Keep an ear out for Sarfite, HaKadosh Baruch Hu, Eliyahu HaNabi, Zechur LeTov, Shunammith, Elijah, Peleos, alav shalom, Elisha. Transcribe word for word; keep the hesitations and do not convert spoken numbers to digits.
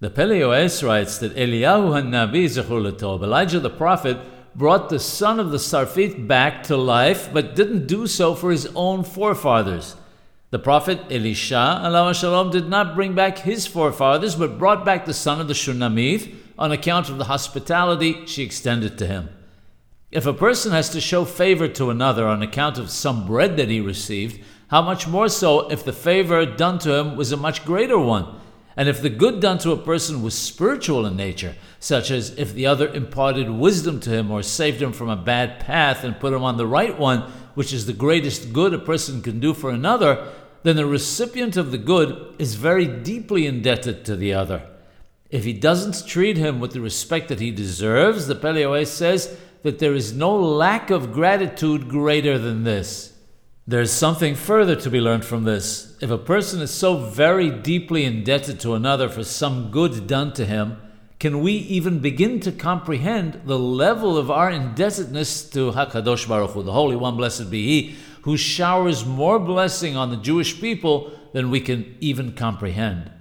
The Peleos writes that Eliyahu HaNabi, Zechur LeTov, Elijah the prophet, brought the son of the Sarfite back to life, but didn't do so for his own forefathers. The prophet Elisha, alav shalom, did not bring back his forefathers, but brought back the son of the Shunammith on account of the hospitality she extended to him. If a person has to show favor to another on account of some bread that he received, how much more so if the favor done to him was a much greater one? And if the good done to a person was spiritual in nature, such as if the other imparted wisdom to him or saved him from a bad path and put him on the right one, which is the greatest good a person can do for another, then the recipient of the good is very deeply indebted to the other. If he doesn't treat him with the respect that he deserves, the Peleos says that there is no lack of gratitude greater than this. There is something further to be learned from this. If a person is so very deeply indebted to another for some good done to him, can we even begin to comprehend the level of our indebtedness to HaKadosh Baruch Hu, the Holy One, blessed be He, who showers more blessing on the Jewish people than we can even comprehend?